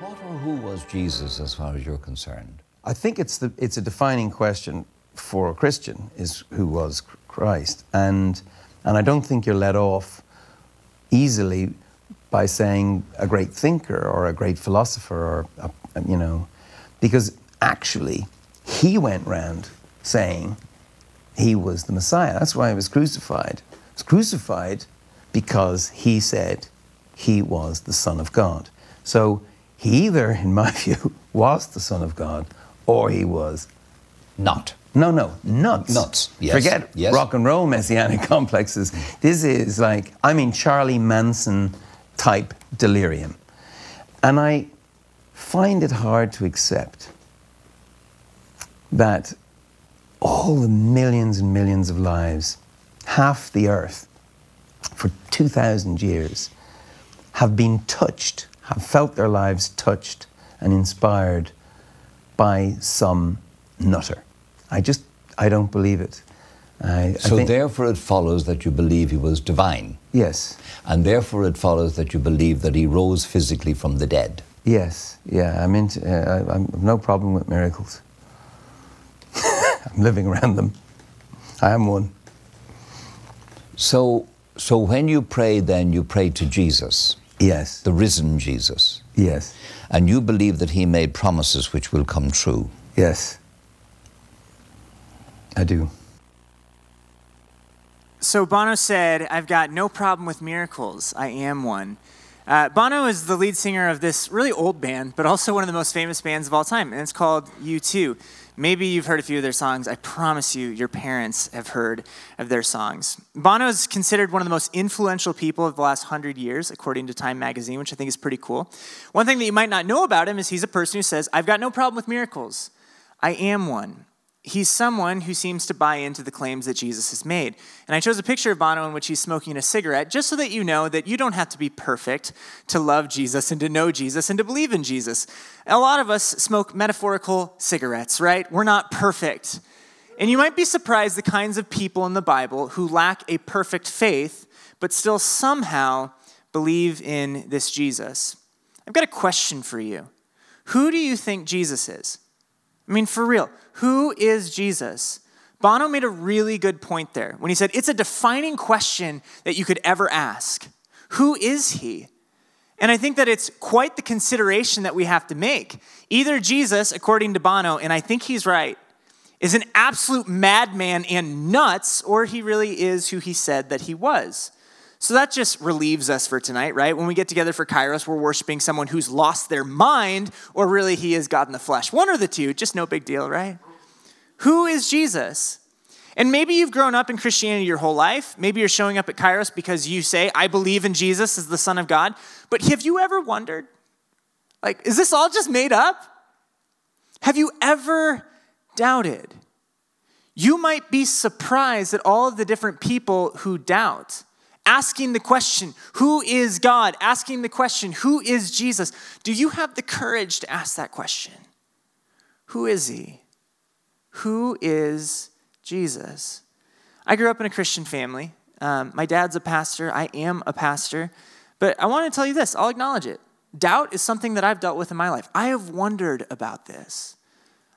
What or who was Jesus as far as you're concerned? I think it's a defining question for a Christian, is who was Christ. And I don't think you're let off easily by saying a great thinker or a great philosopher, or you know, because actually he went round saying he was the Messiah. That's why he was crucified. He was crucified because he said he was the Son of God. So he either, in my view, was the Son of God, or he was not. Nuts. Nuts, yes. Forget rock and roll messianic complexes. This is like, I mean, Charlie Manson type delirium. And I find it hard to accept that all the millions and millions of lives, half the earth, for 2,000 years, have been touched, have felt their lives touched and inspired by some nutter. I don't believe it. So therefore it follows that you believe he was divine. Yes. And therefore it follows that you believe that he rose physically from the dead. Yes, yeah, I have no problem with miracles. I'm living around them. I am one. So when you pray then, you pray to Jesus. Yes. The risen Jesus. Yes. And you believe that he made promises which will come true. Yes. I do. So Bono said, I've got no problem with miracles. I am one. Bono is the lead singer of this really old band, but also one of the most famous bands of all time, and it's called U2. Maybe you've heard a few of their songs. I promise you, your parents have heard of their songs. Bono is considered one of the most influential people of the last 100 years, according to Time magazine, which I think is pretty cool. One thing that you might not know about him is he's a person who says, I've got no problem with miracles. I am one. He's someone who seems to buy into the claims that Jesus has made. And I chose a picture of Bono in which he's smoking a cigarette, just so that you know that you don't have to be perfect to love Jesus and to know Jesus and to believe in Jesus. A lot of us smoke metaphorical cigarettes, right? We're not perfect. And you might be surprised the kinds of people in the Bible who lack a perfect faith, but still somehow believe in this Jesus. I've got a question for you. Who do you think Jesus is? I mean, for real, who is Jesus? Bono made a really good point there when he said, it's a defining question that you could ever ask. Who is he? And I think that it's quite the consideration that we have to make. Either Jesus, according to Bono, and I think he's right, is an absolute madman and nuts, or he really is who he said that he was. So that just relieves us for tonight, right? When we get together for Kairos, we're worshiping someone who's lost their mind, or really he is God in the flesh. One or the two, just no big deal, right? Who is Jesus? And maybe you've grown up in Christianity your whole life. Maybe you're showing up at Kairos because you say, I believe in Jesus as the Son of God. But have you ever wondered, like, is this all just made up? Have you ever doubted? You might be surprised at all of the different people who doubt. Asking the question, who is God? Asking the question, who is Jesus? Do you have the courage to ask that question? Who is he? Who is Jesus? I grew up in a Christian family. My dad's a pastor. I am a pastor. But I want to tell you this. I'll acknowledge it. Doubt is something that I've dealt with in my life. I have wondered about this.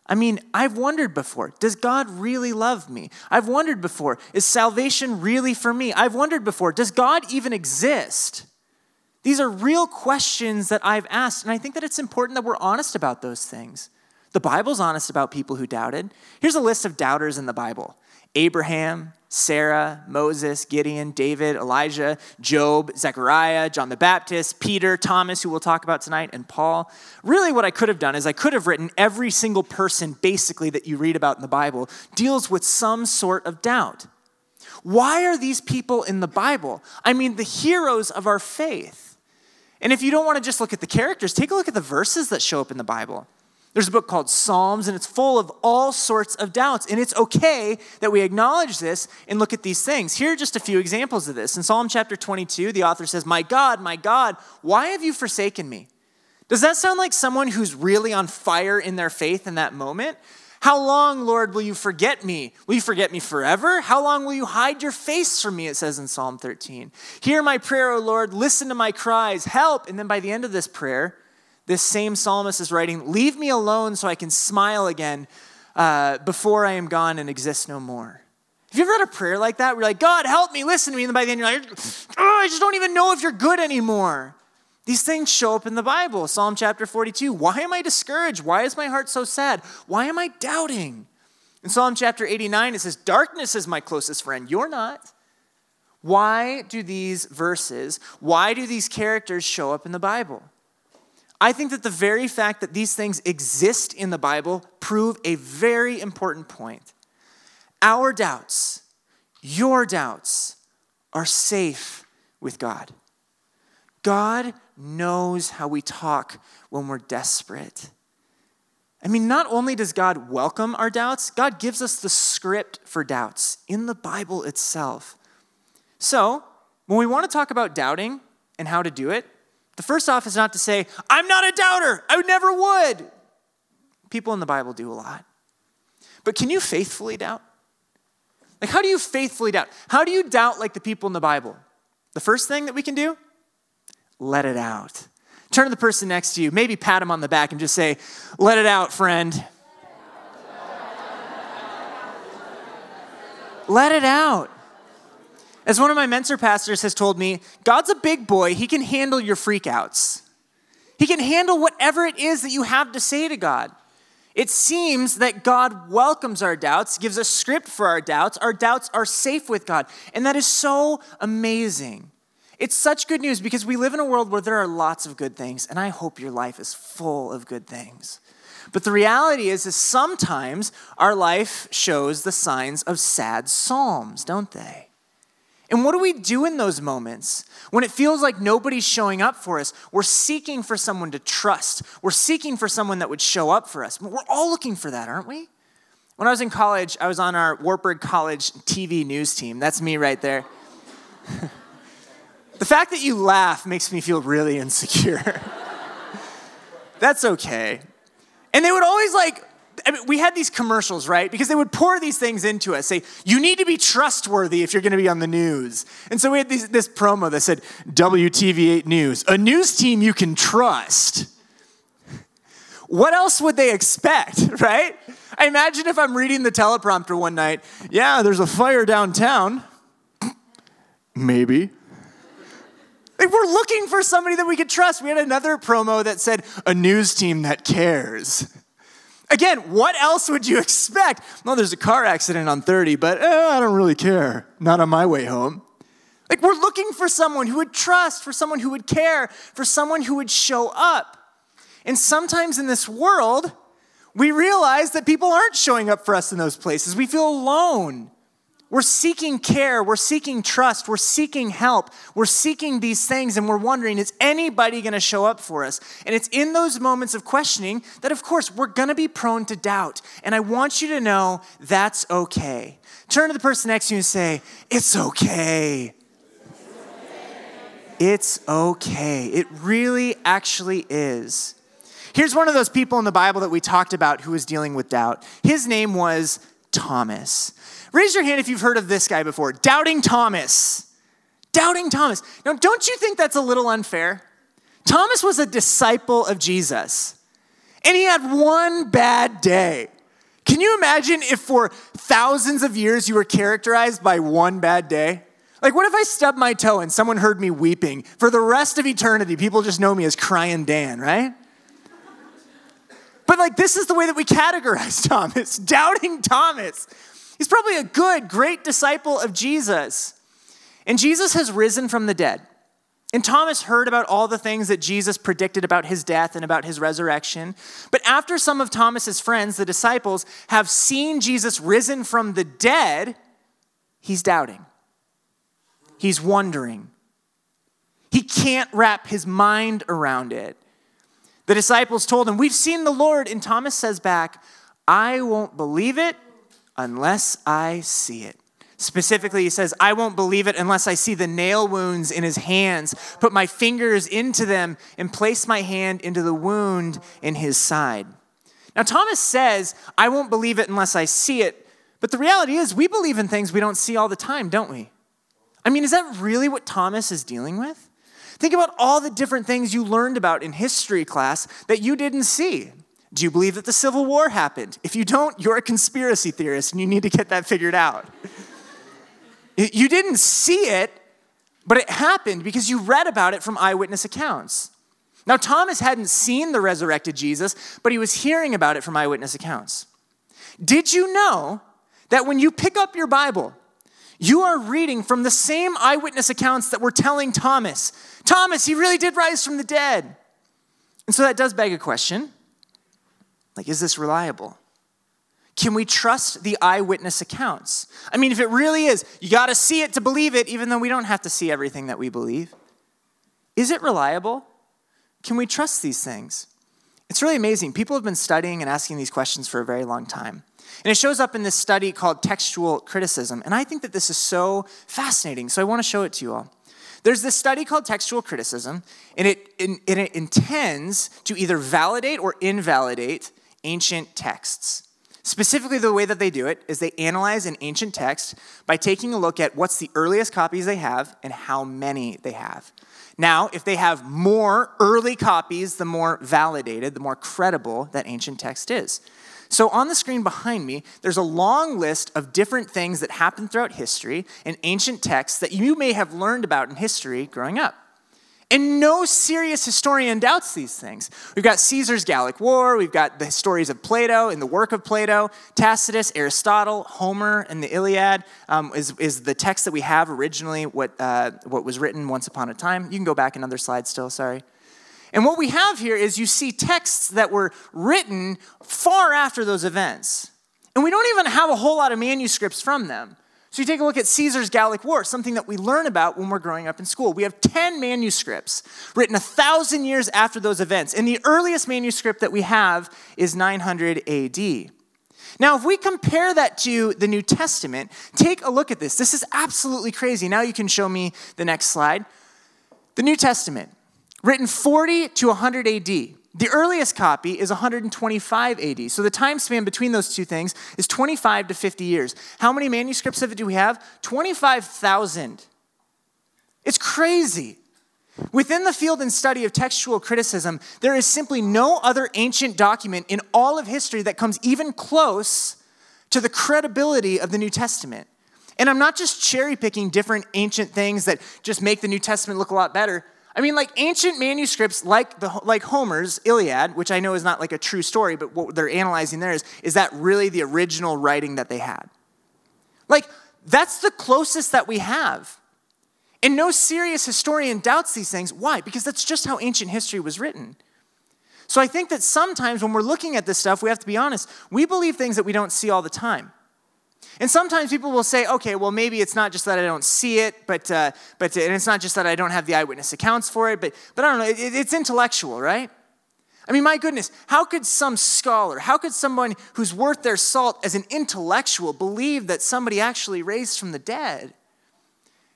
I mean, I've wondered before, does God really love me? I've wondered before, is salvation really for me? I've wondered before, does God even exist? These are real questions that I've asked, and I think that it's important that we're honest about those things. The Bible's honest about people who doubted. Here's a list of doubters in the Bible. Abraham, Sarah, Moses, Gideon, David, Elijah, Job, Zechariah, John the Baptist, Peter, Thomas, who we'll talk about tonight, and Paul. Really what I could have done is I could have written every single person basically that you read about in the Bible deals with some sort of doubt. Why are these people in the Bible? I mean, the heroes of our faith. And if you don't want to just look at the characters, take a look at the verses that show up in the Bible. There's a book called Psalms, and it's full of all sorts of doubts. And it's okay that we acknowledge this and look at these things. Here are just a few examples of this. In Psalm chapter 22, the author says, my God, why have you forsaken me? Does that sound like someone who's really on fire in their faith in that moment? How long, Lord, will you forget me? Will you forget me forever? How long will you hide your face from me? It says in Psalm 13. Hear my prayer, O Lord. Listen to my cries. Help. And then by the end of this prayer, this same psalmist is writing, "Leave me alone so I can smile again before I am gone and exist no more." Have you ever had a prayer like that? We're like, "God, help me, listen to me." And by the end, you're like, "Oh, I just don't even know if you're good anymore." These things show up in the Bible. Psalm chapter 42, "Why am I discouraged? Why is my heart so sad? Why am I doubting?" In Psalm chapter 89, it says, "Darkness is my closest friend. You're not." Why do these verses, why do these characters show up in the Bible? I think that the very fact that these things exist in the Bible prove a very important point. Our doubts, your doubts, are safe with God. God knows how we talk when we're desperate. I mean, not only does God welcome our doubts, God gives us the script for doubts in the Bible itself. So, when we want to talk about doubting and how to do it, the first off is not to say, "I'm not a doubter, I never would." People in the Bible do a lot. But can you faithfully doubt? Like, how do you faithfully doubt? How do you doubt like the people in the Bible? The first thing that we can do, let it out. Turn to the person next to you, maybe pat him on the back and just say, "Let it out, friend. Let it out." As one of my mentor pastors has told me, God's a big boy. He can handle your freakouts. He can handle whatever it is that you have to say to God. It seems that God welcomes our doubts, gives a script for our doubts. Our doubts are safe with God. And that is so amazing. It's such good news because we live in a world where there are lots of good things, and I hope your life is full of good things. But the reality is sometimes our life shows the signs of sad psalms, don't they? And what do we do in those moments when it feels like nobody's showing up for us? We're seeking for someone to trust. We're seeking for someone that would show up for us. We're all looking for that, aren't we? When I was in college, I was on our Warburg College TV news team. That's me right there. The fact that you laugh makes me feel really insecure. That's okay. And they would always we had these commercials, right? Because they would pour these things into us, say, "You need to be trustworthy if you're gonna be on the news." And so we had this promo that said, "WTV8 News, a news team you can trust." What else would they expect, right? I imagine if I'm reading the teleprompter one night, "Yeah, there's a fire downtown." Maybe. Like, we're looking for somebody that we could trust. We had another promo that said, "A news team that cares." Again, what else would you expect? "Well, there's a car accident on 30, but I don't really care. Not on my way home." Like, we're looking for someone who would trust, for someone who would care, for someone who would show up. And sometimes in this world, we realize that people aren't showing up for us in those places. We feel alone. We're seeking care, we're seeking trust, we're seeking help, we're seeking these things, and we're wondering, is anybody gonna show up for us? And it's in those moments of questioning that, of course, we're gonna be prone to doubt. And I want you to know that's okay. Turn to the person next to you and say, "It's okay. It's okay." It really actually is. Here's one of those people in the Bible that we talked about who was dealing with doubt. His name was Thomas. Raise your hand if you've heard of this guy before. Doubting Thomas. Doubting Thomas. Now, don't you think that's a little unfair? Thomas was a disciple of Jesus, and he had one bad day. Can you imagine if for thousands of years you were characterized by one bad day? Like, what if I stubbed my toe and someone heard me weeping? For the rest of eternity, people just know me as Crying Dan, right? But like, this is the way that we categorize Thomas. Doubting Thomas. He's probably a good, great disciple of Jesus. And Jesus has risen from the dead. And Thomas heard about all the things that Jesus predicted about his death and about his resurrection. But after some of Thomas's friends, the disciples, have seen Jesus risen from the dead, he's doubting. He's wondering. He can't wrap his mind around it. The disciples told him, "We've seen the Lord." And Thomas says back, "I won't believe it unless I see it." Specifically, he says, "I won't believe it unless I see the nail wounds in his hands, put my fingers into them, and place my hand into the wound in his side." Now, Thomas says, "I won't believe it unless I see it." But the reality is we believe in things we don't see all the time, don't we? I mean, is that really what Thomas is dealing with? Think about all the different things you learned about in history class that you didn't see. Do you believe that the Civil War happened? If you don't, you're a conspiracy theorist and you need to get that figured out. You didn't see it, but it happened because you read about it from eyewitness accounts. Now, Thomas hadn't seen the resurrected Jesus, but he was hearing about it from eyewitness accounts. Did you know that when you pick up your Bible, you are reading from the same eyewitness accounts that were telling Thomas, he really did rise from the dead? And so that does beg a question. Like, is this reliable? Can we trust the eyewitness accounts? I mean, if it really is, you got to see it to believe it, even though we don't have to see everything that we believe. Is it reliable? Can we trust these things? It's really amazing. People have been studying and asking these questions for a very long time. And it shows up in this study called textual criticism. And I think that this is so fascinating, so I want to show it to you all. There's this study called textual criticism, and it intends to either validate or invalidate ancient texts. Specifically, the way that they do it is they analyze an ancient text by taking a look at what's the earliest copies they have and how many they have. Now, if they have more early copies, the more validated, the more credible that ancient text is. So on the screen behind me, there's a long list of different things that happened throughout history and ancient texts that you may have learned about in history growing up. And no serious historian doubts these things. We've got Caesar's Gallic War, we've got the stories of Plato and the work of Plato, Tacitus, Aristotle, Homer, and the Iliad is the text that we have originally, what was written once upon a time. You can go back another slide still, sorry. And what we have here is you see texts that were written far after those events. And we don't even have a whole lot of manuscripts from them. So you take a look at Caesar's Gallic War, something that we learn about when we're growing up in school. We have 10 manuscripts written 1,000 years after those events, and the earliest manuscript that we have is 900 AD. Now, if we compare that to the New Testament, take a look at this. This is absolutely crazy. Now you can show me the next slide. The New Testament, written 40 to 100 AD. The earliest copy is 125 AD. So the time span between those two things is 25 to 50 years. How many manuscripts of it do we have? 25,000. It's crazy. Within the field and study of textual criticism, there is simply no other ancient document in all of history that comes even close to the credibility of the New Testament. And I'm not just cherry-picking different ancient things that just make the New Testament look a lot better. I mean, like ancient manuscripts like Homer's Iliad, which I know is not like a true story, but what they're analyzing there is that really the original writing that they had? Like, that's the closest that we have. And no serious historian doubts these things. Why? Because that's just how ancient history was written. So I think that sometimes when we're looking at this stuff, we have to be honest. We believe things that we don't see all the time. And sometimes people will say, okay, well, maybe it's not just that I don't see it, and it's not just that I don't have the eyewitness accounts for it, but I don't know, it's intellectual, right? I mean, my goodness, how could some scholar, how could someone who's worth their salt as an intellectual believe that somebody actually raised from the dead?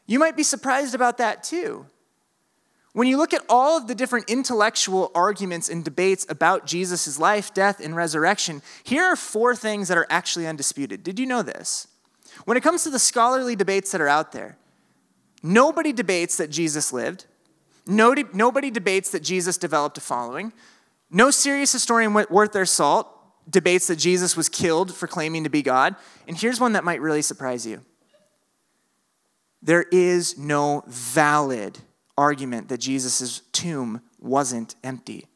You might be surprised about that too. When you look at all of the different intellectual arguments and debates about Jesus' life, death, and resurrection, here are four things that are actually undisputed. Did you know this? When it comes to the scholarly debates that are out there, nobody debates that Jesus lived. Nobody debates that Jesus developed a following. No serious historian worth their salt debates that Jesus was killed for claiming to be God. And here's one that might really surprise you. There is no valid argument that Jesus' tomb wasn't empty.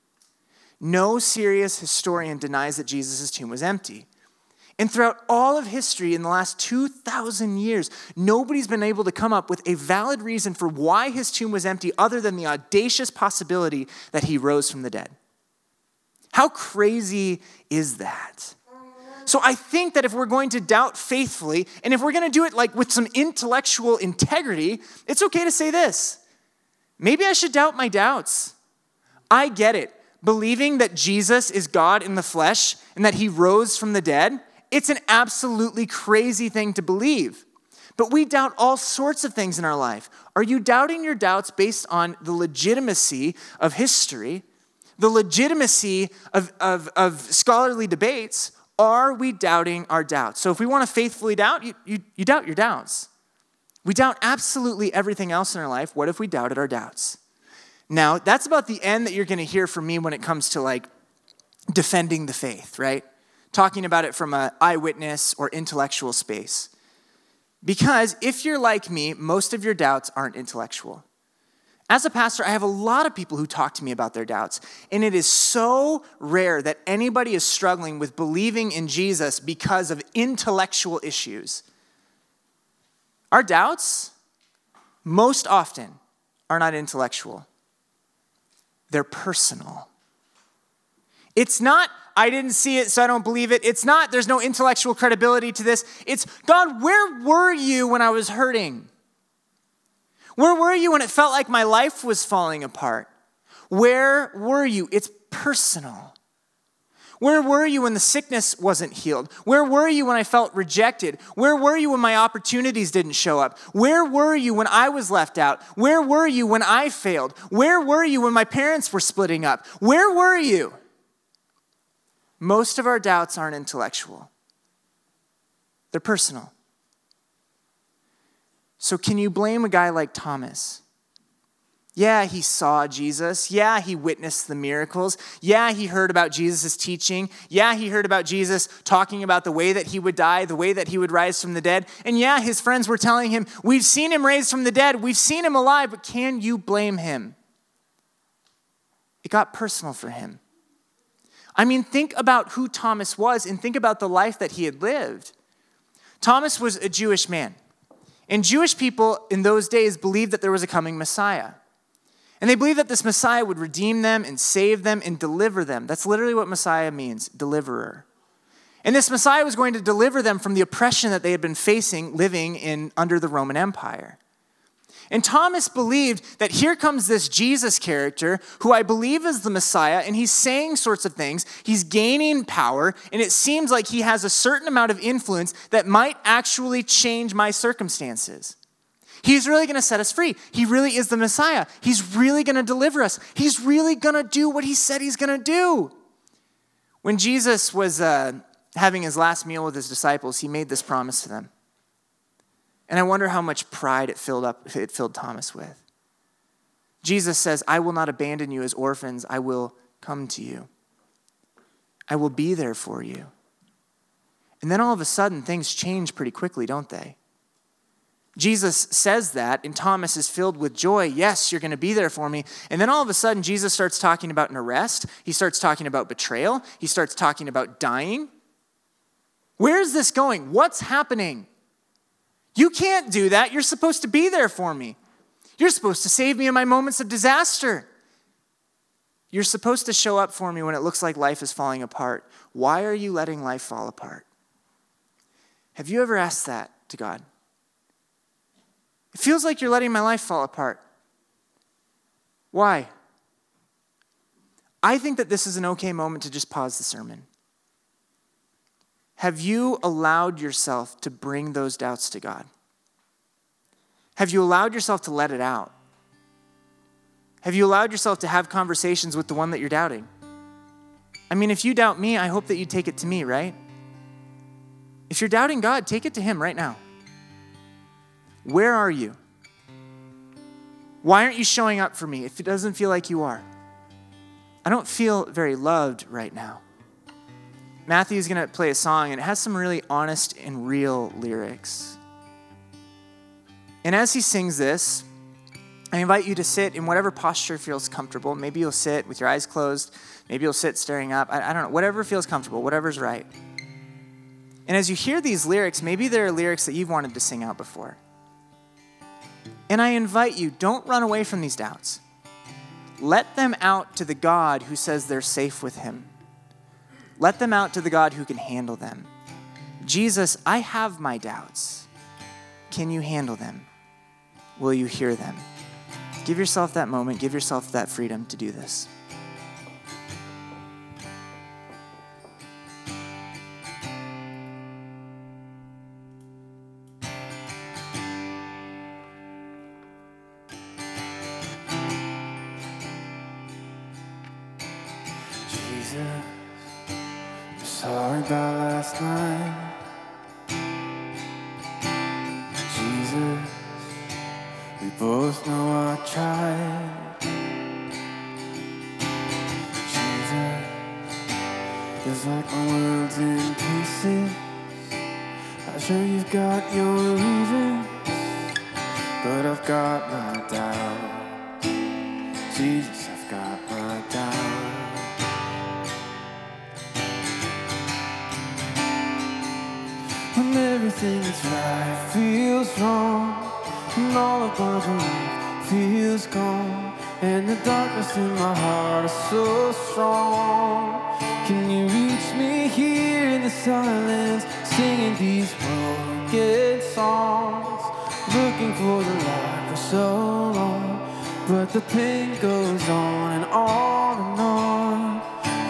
No serious historian denies that Jesus' tomb was empty. And throughout all of history in the last 2,000 years, nobody's been able to come up with a valid reason for why his tomb was empty other than the audacious possibility that he rose from the dead. How crazy is that? So I think that if we're going to doubt faithfully, and if we're going to do it like with some intellectual integrity, it's okay to say this. Maybe I should doubt my doubts. I get it. Believing that Jesus is God in the flesh and that he rose from the dead, it's an absolutely crazy thing to believe. But we doubt all sorts of things in our life. Are you doubting your doubts based on the legitimacy of history, the legitimacy of scholarly debates? Are we doubting our doubts? So if we want to faithfully doubt, you doubt your doubts. We doubt absolutely everything else in our life. What if we doubted our doubts? Now, that's about the end that you're going to hear from me when it comes to like defending the faith, right? Talking about it from an eyewitness or intellectual space. Because if you're like me, most of your doubts aren't intellectual. As a pastor, I have a lot of people who talk to me about their doubts, and it is so rare that anybody is struggling with believing in Jesus because of intellectual issues. Our doubts, most often, are not intellectual. They're personal. It's not, I didn't see it, so I don't believe it. It's not, there's no intellectual credibility to this. It's, God, where were you when I was hurting? Where were you when it felt like my life was falling apart? Where were you? It's personal. Where were you when the sickness wasn't healed? Where were you when I felt rejected? Where were you when my opportunities didn't show up? Where were you when I was left out? Where were you when I failed? Where were you when my parents were splitting up? Where were you? Most of our doubts aren't intellectual. They're personal. So can you blame a guy like Thomas? Yeah, he saw Jesus. Yeah, he witnessed the miracles. Yeah, he heard about Jesus' teaching. Yeah, he heard about Jesus talking about the way that he would die, the way that he would rise from the dead. And yeah, his friends were telling him, we've seen him raised from the dead. We've seen him alive. But can you blame him? It got personal for him. I mean, think about who Thomas was and think about the life that he had lived. Thomas was a Jewish man. And Jewish people in those days believed that there was a coming Messiah. And they believed that this Messiah would redeem them and save them and deliver them. That's literally what Messiah means, deliverer. And this Messiah was going to deliver them from the oppression that they had been facing living in under the Roman Empire. And Thomas believed that here comes this Jesus character who I believe is the Messiah, and he's saying sorts of things. He's gaining power, and it seems like he has a certain amount of influence that might actually change my circumstances. He's really going to set us free. He really is the Messiah. He's really going to deliver us. He's really going to do what he said he's going to do. When Jesus was having his last meal with his disciples, he made this promise to them. And I wonder how much pride it filled Thomas with. Jesus says, I will not abandon you as orphans. I will come to you. I will be there for you. And then all of a sudden, things change pretty quickly, don't they? Jesus says that, and Thomas is filled with joy. Yes, you're going to be there for me. And then all of a sudden, Jesus starts talking about an arrest. He starts talking about betrayal. He starts talking about dying. Where is this going? What's happening? You can't do that. You're supposed to be there for me. You're supposed to save me in my moments of disaster. You're supposed to show up for me when it looks like life is falling apart. Why are you letting life fall apart? Have you ever asked that to God? It feels like you're letting my life fall apart. Why? I think that this is an okay moment to just pause the sermon. Have you allowed yourself to bring those doubts to God? Have you allowed yourself to let it out? Have you allowed yourself to have conversations with the one that you're doubting? I mean, if you doubt me, I hope that you take it to me, right? If you're doubting God, take it to him right now. Where are you? Why aren't you showing up for me if it doesn't feel like you are? I don't feel very loved right now. Matthew's going to play a song, and it has some really honest and real lyrics. And as he sings this, I invite you to sit in whatever posture feels comfortable. Maybe you'll sit with your eyes closed. Maybe you'll sit staring up. I don't know. Whatever feels comfortable, whatever's right. And as you hear these lyrics, maybe there are lyrics that you've wanted to sing out before. And I invite you, don't run away from these doubts. Let them out to the God who says they're safe with him. Let them out to the God who can handle them. Jesus, I have my doubts. Can you handle them? Will you hear them? Give yourself that moment. Give yourself that freedom to do this. Jesus, we both know I tried. 'Cause like my world's in pieces, I'm sure you've got your reasons, but I've got my doubt. Jesus, I've got my doubt. When everything that's right feels wrong, and all of my belief feels gone, and the darkness in my heart is so strong. Can you reach me here in the silence, singing these broken songs? Looking for the light for so long, but the pain goes on and on and on.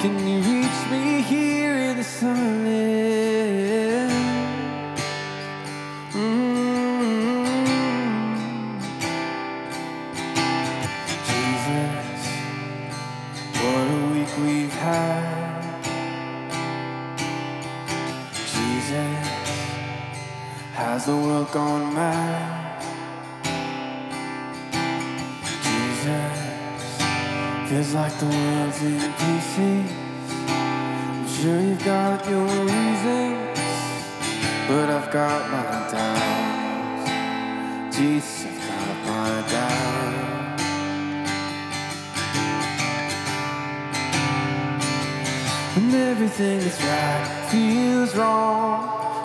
Can you reach me here in the silence? Jesus, what a week we've had. Has the world gone mad? Jesus, feels like the world's in pieces. I'm sure you've got your reasons, but I've got my doubts. Jesus, I've got my doubts. When everything that's right feels wrong,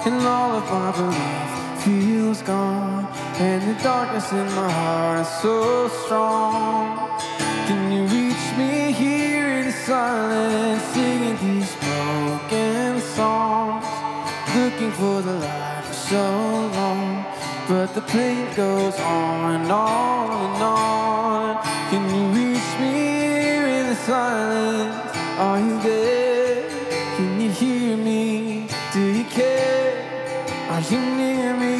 and all of my belief feels gone, and the darkness in my heart is so strong. Can you reach me here in silence, singing these broken songs? Looking for the light for so long, but the pain goes on and on and on. Can you reach me here in the silence? Are you there? Can you hear me? Do you care? Are you near me?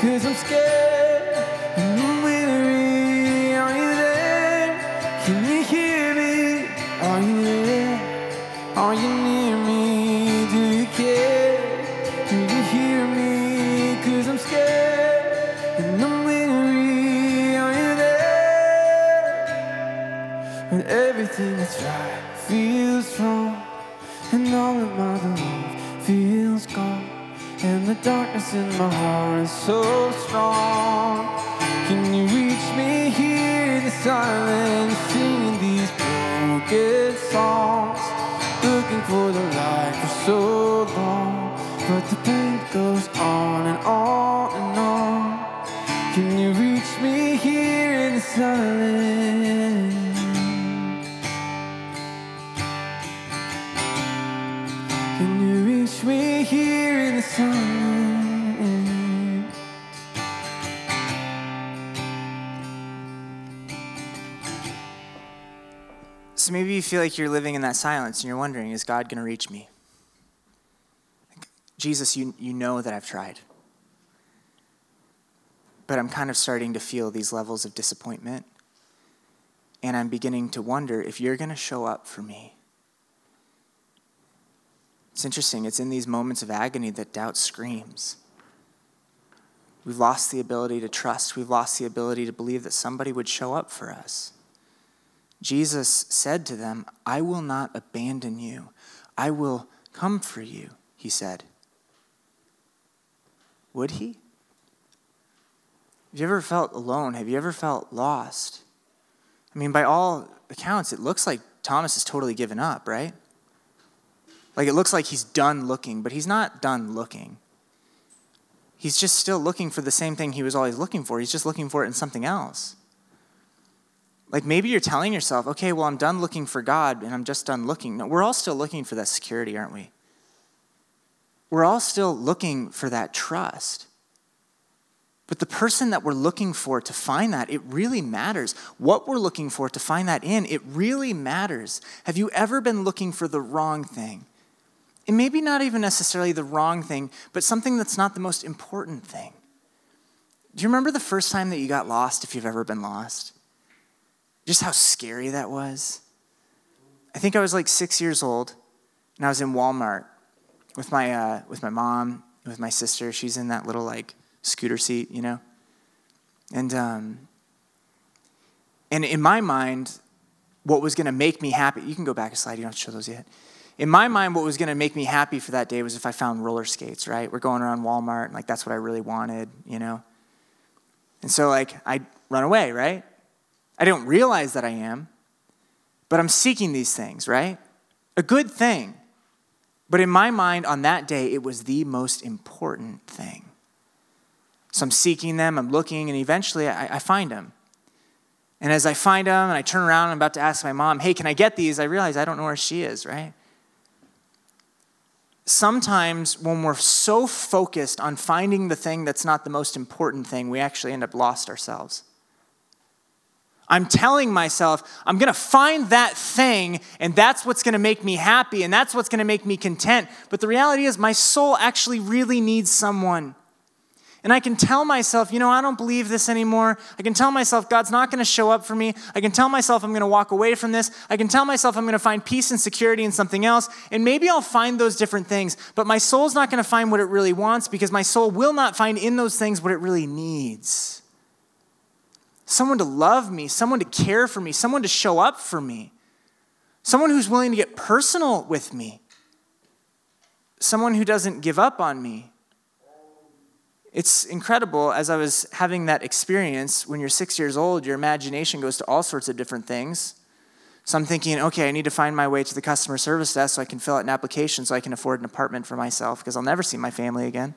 'Cause I'm scared and I'm weary. Are you there? Can you hear me? Are you there? Are you near me? Do you care? Do you hear me? 'Cause I'm scared and I'm weary. Are you there? When everything that's right feels wrong, and all of my love feels gone, and the darkness in my heart is so strong. Can you reach me here in the silence, singing these broken songs? Looking for the light for so long, but the pain goes on and on and on. Can you reach me here in the silence? Can you reach me here in the silence? So maybe you feel like you're living in that silence and you're wondering, is God going to reach me? Like, Jesus, you know that I've tried. But I'm kind of starting to feel these levels of disappointment. And I'm beginning to wonder if you're going to show up for me. It's interesting. It's in these moments of agony that doubt screams. We've lost the ability to trust. We've lost the ability to believe that somebody would show up for us. Jesus said to them, I will not abandon you. I will come for you, he said. Would he? Have you ever felt alone? Have you ever felt lost? I mean, by all accounts, it looks like Thomas is totally given up, right? Like, it looks like he's done looking, but he's not done looking. He's just still looking for the same thing he was always looking for. He's just looking for it in something else. Like, maybe you're telling yourself, okay, well, I'm done looking for God, and I'm just done looking. No, we're all still looking for that security, aren't we? We're all still looking for that trust. But the person that we're looking for to find that, it really matters. What we're looking for to find that in, it really matters. Have you ever been looking for the wrong thing? And maybe not even necessarily the wrong thing, but something that's not the most important thing. Do you remember the first time that you got lost, if you've ever been lost? Just how scary that was. I think I was like 6 years old, and I was in Walmart with my mom, with my sister. She's in that little like scooter seat, you know? And in my mind, what was going to make me happy, you can go back a slide, you don't have to show those yet. In my mind, what was going to make me happy for that day was if I found roller skates, right? We're going around Walmart, and, like, that's what I really wanted, you know? And so, like, I run away, right? I don't realize that I am, but I'm seeking these things, right? A good thing. But in my mind, on that day, it was the most important thing. So I'm seeking them, I'm looking, and eventually I find them. And as I find them, and I turn around, and I'm about to ask my mom, hey, can I get these? I realize I don't know where she is, right? Sometimes when we're so focused on finding the thing that's not the most important thing, we actually end up lost ourselves. I'm telling myself, I'm going to find that thing, and that's what's going to make me happy, and that's what's going to make me content. But the reality is my soul actually really needs someone. And I can tell myself, you know, I don't believe this anymore. I can tell myself God's not going to show up for me. I can tell myself I'm going to walk away from this. I can tell myself I'm going to find peace and security in something else. And maybe I'll find those different things. But my soul's not going to find what it really wants because my soul will not find in those things what it really needs. Someone to love me, someone to care for me, someone to show up for me, someone who's willing to get personal with me, someone who doesn't give up on me. It's incredible, as I was having that experience, when you're 6 years old, your imagination goes to all sorts of different things. So I'm thinking, okay, I need to find my way to the customer service desk so I can fill out an application so I can afford an apartment for myself because I'll never see my family again.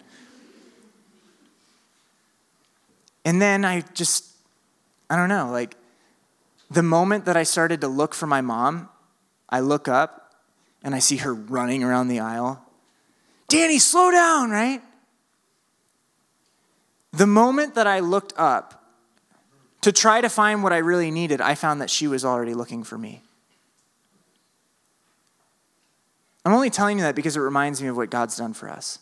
And then I don't know, like, the moment that I started to look for my mom, I look up, and I see her running around the aisle. Danny, slow down, right? The moment that I looked up to try to find what I really needed, I found that she was already looking for me. I'm only telling you that because it reminds me of what God's done for us.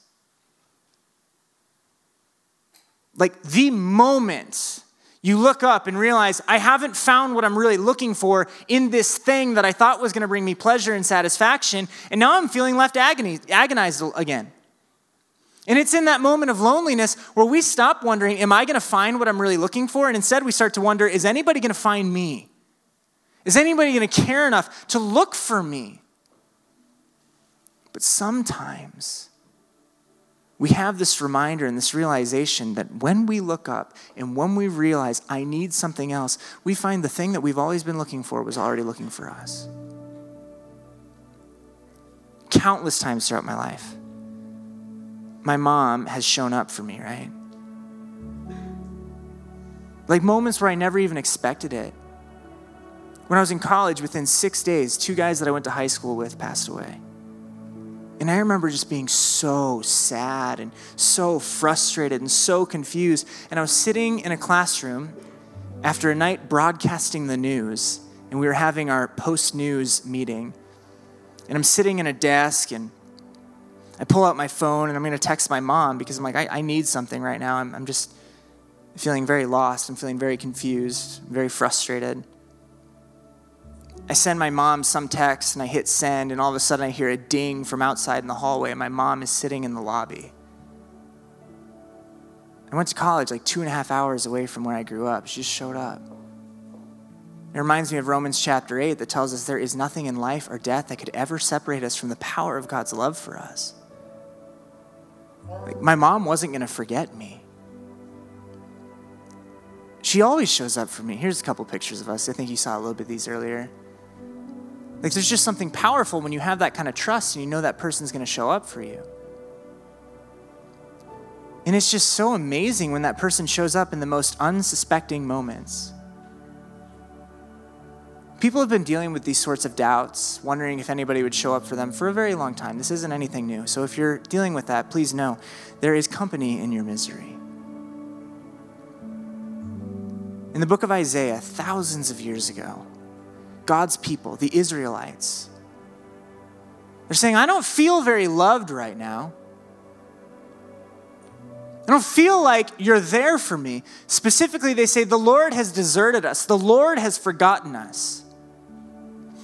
Like, the moment you look up and realize, I haven't found what I'm really looking for in this thing that I thought was going to bring me pleasure and satisfaction, and now I'm feeling left agonized again. And it's in that moment of loneliness where we stop wondering, am I going to find what I'm really looking for? And instead we start to wonder, is anybody going to find me? Is anybody going to care enough to look for me? But sometimes we have this reminder and this realization that when we look up and when we realize I need something else, we find the thing that we've always been looking for was already looking for us. Countless times throughout my life, my mom has shown up for me, right? Like moments where I never even expected it. When I was in college, within 6 days, 2 guys that I went to high school with passed away. And I remember just being so sad and so frustrated and so confused. And I was sitting in a classroom after a night broadcasting the news, and we were having our post-news meeting. And I'm sitting in a desk, and I pull out my phone, and I'm going to text my mom because I'm like, I need something right now. I'm just feeling very lost. I'm feeling very confused, very frustrated. I send my mom some text, and I hit send, and all of a sudden I hear a ding from outside in the hallway, and my mom is sitting in the lobby. I went to college like 2.5 hours away from where I grew up. She just showed up. It reminds me of Romans chapter 8 that tells us there is nothing in life or death that could ever separate us from the power of God's love for us. Like, my mom wasn't going to forget me. She always shows up for me. Here's a couple pictures of us. I think you saw a little bit of these earlier. Like, there's just something powerful when you have that kind of trust and you know that person's going to show up for you. And it's just so amazing when that person shows up in the most unsuspecting moments. People have been dealing with these sorts of doubts, wondering if anybody would show up for them for a very long time. This isn't anything new. So if you're dealing with that, please know there is company in your misery. In the book of Isaiah, thousands of years ago, God's people, the Israelites, they're saying, I don't feel very loved right now. I don't feel like you're there for me. Specifically, they say, the Lord has deserted us. The Lord has forgotten us.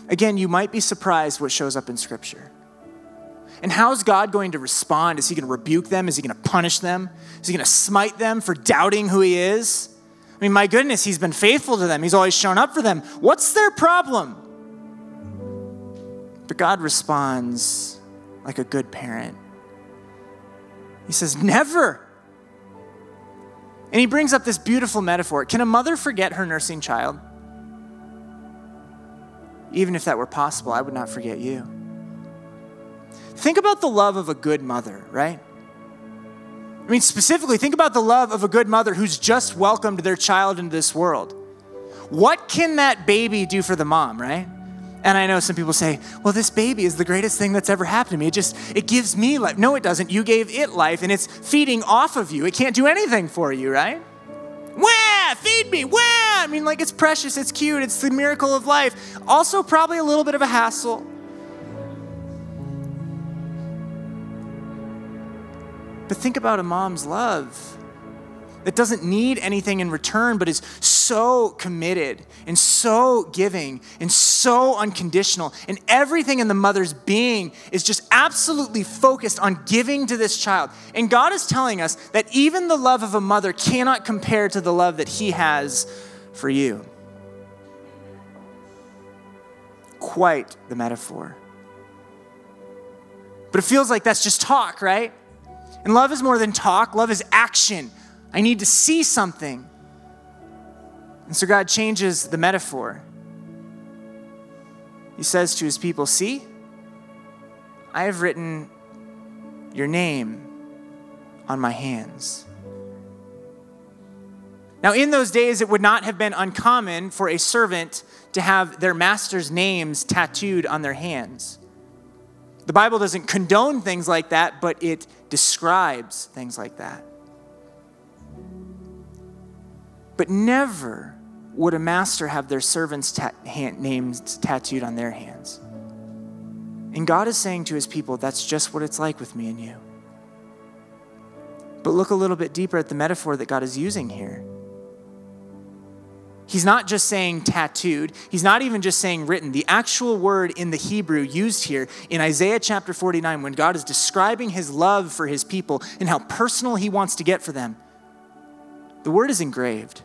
Again, you might be surprised what shows up in Scripture. And how's God going to respond? Is he going to rebuke them? Is he going to punish them? Is he going to smite them for doubting who he is? I mean, my goodness, he's been faithful to them. He's always shown up for them. What's their problem? But God responds like a good parent. He says, never. And he brings up this beautiful metaphor. Can a mother forget her nursing child? Even if that were possible, I would not forget you. Think about the love of a good mother, right? I mean, specifically, think about the love of a good mother who's just welcomed their child into this world. What can that baby do for the mom, right? And I know some people say, well, this baby is the greatest thing that's ever happened to me. It gives me life. No, it doesn't. You gave it life, and it's feeding off of you. It can't do anything for you, right? Wah, feed me, wah. I mean, like, it's precious, it's cute, it's the miracle of life. Also, probably a little bit of a hassle. But think about a mom's love that doesn't need anything in return, but is so committed and so giving and so unconditional. And everything in the mother's being is just absolutely focused on giving to this child. And God is telling us that even the love of a mother cannot compare to the love that He has for you. Quite the metaphor. But it feels like that's just talk, right? And love is more than talk. Love is action. I need to see something. And so God changes the metaphor. He says to His people, see, I have written your name on my hands. Now, in those days, it would not have been uncommon for a servant to have their master's names tattooed on their hands. The Bible doesn't condone things like that, but it describes things like that. But never would a master have their servants' names tattooed on their hands. And God is saying to His people, that's just what it's like with me and you. But look a little bit deeper at the metaphor that God is using here. He's not just saying tattooed. He's not even just saying written. The actual word in the Hebrew used here in Isaiah chapter 49, when God is describing His love for His people and how personal He wants to get for them, the word is engraved.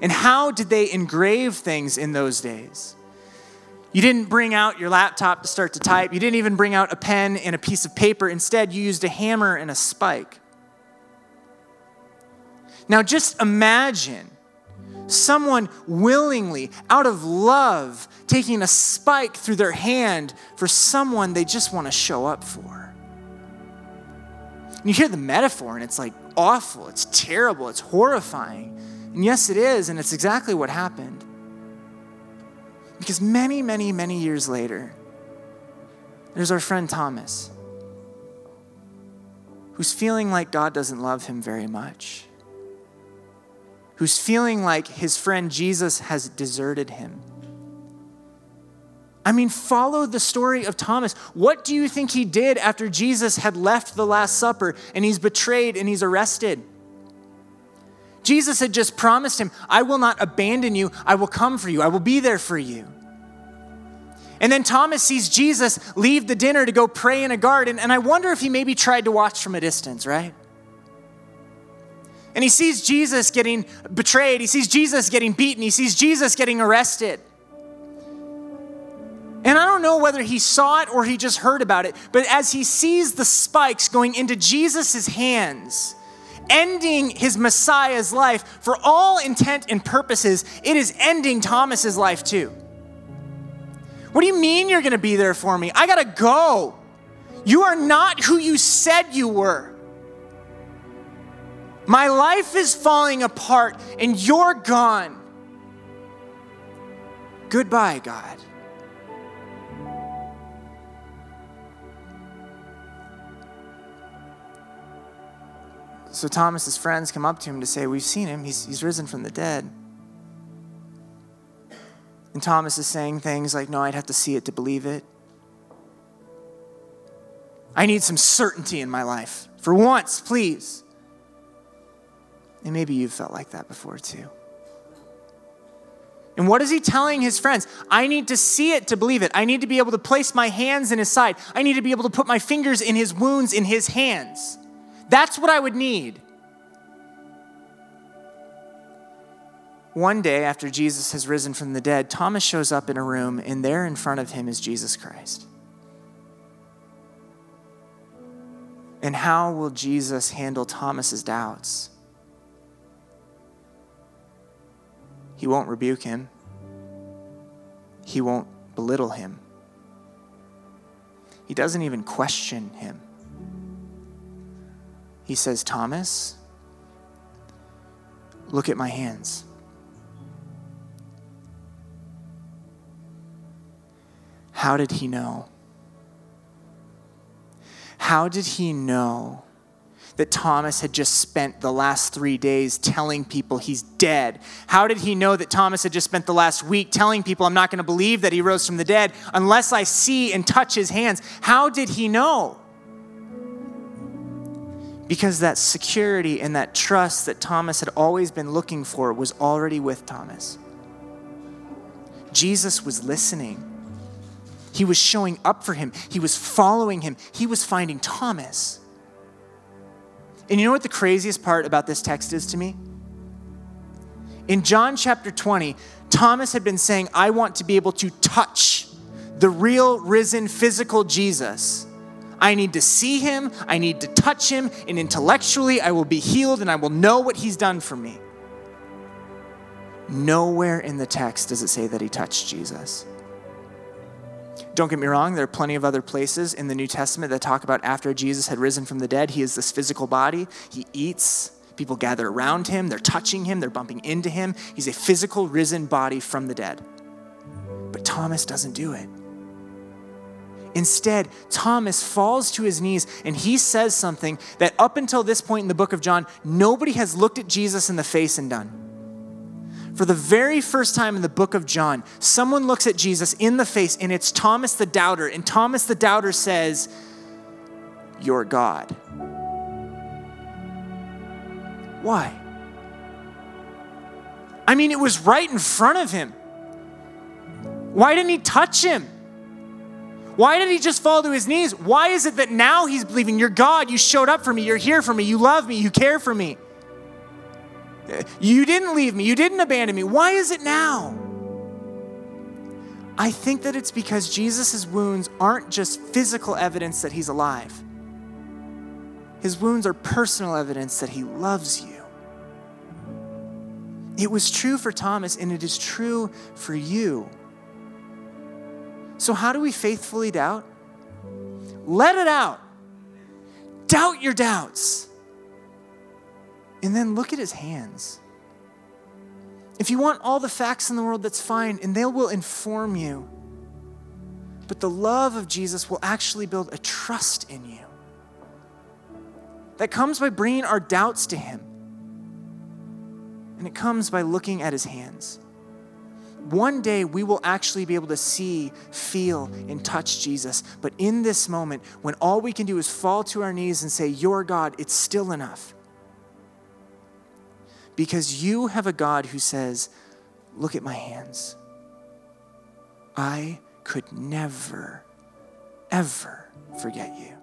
And how did they engrave things in those days? You didn't bring out your laptop to start to type. You didn't even bring out a pen and a piece of paper. Instead, you used a hammer and a spike. Now just imagine someone willingly, out of love, taking a spike through their hand for someone they just want to show up for. And you hear the metaphor and it's like awful, it's terrible, it's horrifying. And yes, it is, and it's exactly what happened. Because many, many, many years later, there's our friend Thomas, who's feeling like God doesn't love him very much, who's feeling like his friend Jesus has deserted him. I mean, follow the story of Thomas. What do you think he did after Jesus had left the Last Supper and he's betrayed and he's arrested? Jesus had just promised him, I will not abandon you. I will come for you. I will be there for you. And then Thomas sees Jesus leave the dinner to go pray in a garden. And I wonder if he maybe tried to watch from a distance, right? And he sees Jesus getting betrayed. He sees Jesus getting beaten. He sees Jesus getting arrested. And I don't know whether he saw it or he just heard about it, but as he sees the spikes going into Jesus' hands, ending his Messiah's life, for all intent and purposes, it is ending Thomas's life too. What do you mean you're going to be there for me? I got to go. You are not who you said you were. My life is falling apart and you're gone. Goodbye, God. So Thomas's friends come up to him to say, we've seen him, he's risen from the dead. And Thomas is saying things like, no, I'd have to see it to believe it. I need some certainty in my life. For once, please. And maybe you've felt like that before too. And what is he telling his friends? I need to see it to believe it. I need to be able to place my hands in his side. I need to be able to put my fingers in his wounds, in his hands. That's what I would need. one day after Jesus has risen from the dead, Thomas shows up in a room, and there in front of him is Jesus Christ. And how will Jesus handle Thomas's doubts? He won't rebuke him. He won't belittle him. He doesn't even question him. He says, Thomas, look at my hands. How did he know? How did he know that Thomas had just spent the last 3 days telling people he's dead? How did he know that Thomas had just spent the last week telling people, I'm not going to believe that he rose from the dead unless I see and touch his hands? How did he know? Because that security and that trust that Thomas had always been looking for was already with Thomas. Jesus was listening. He was showing up for him. He was following him. He was finding Thomas. And you know what the craziest part about this text is to me? In John chapter 20, Thomas had been saying, I want to be able to touch the real, risen, physical Jesus. I need to see him, I need to touch him, and intellectually I will be healed and I will know what he's done for me. Nowhere in the text does it say that he touched Jesus. Don't get me wrong, there are plenty of other places in the New Testament that talk about after Jesus had risen from the dead, he is this physical body, he eats, people gather around him, they're touching him, they're bumping into him. He's a physical risen body from the dead. But Thomas doesn't do it. Instead, Thomas falls to his knees and he says something that up until this point in the book of John, nobody has looked at Jesus in the face and done. For the very first time in the book of John, someone looks at Jesus in the face, and it's Thomas the doubter. And Thomas the doubter says, "You're God." Why? I mean, it was right in front of him. Why didn't he touch him? Why did he just fall to his knees? Why is it that now he's believing, "You're God, you showed up for me, you're here for me, you love me, you care for me. You didn't leave me. You didn't abandon me. Why is it now?" I think that it's because Jesus' wounds aren't just physical evidence that he's alive. His wounds are personal evidence that he loves you. It was true for Thomas, and it is true for you. So how do we faithfully doubt? Let it out. Doubt your doubts. And then look at his hands. If you want all the facts in the world, that's fine, and they will inform you. But the love of Jesus will actually build a trust in you that comes by bringing our doubts to him. And it comes by looking at his hands. One day we will actually be able to see, feel, and touch Jesus. But in this moment, when all we can do is fall to our knees and say, "You're God," it's still enough. Because you have a God who says, "Look at my hands. I could never, ever forget you."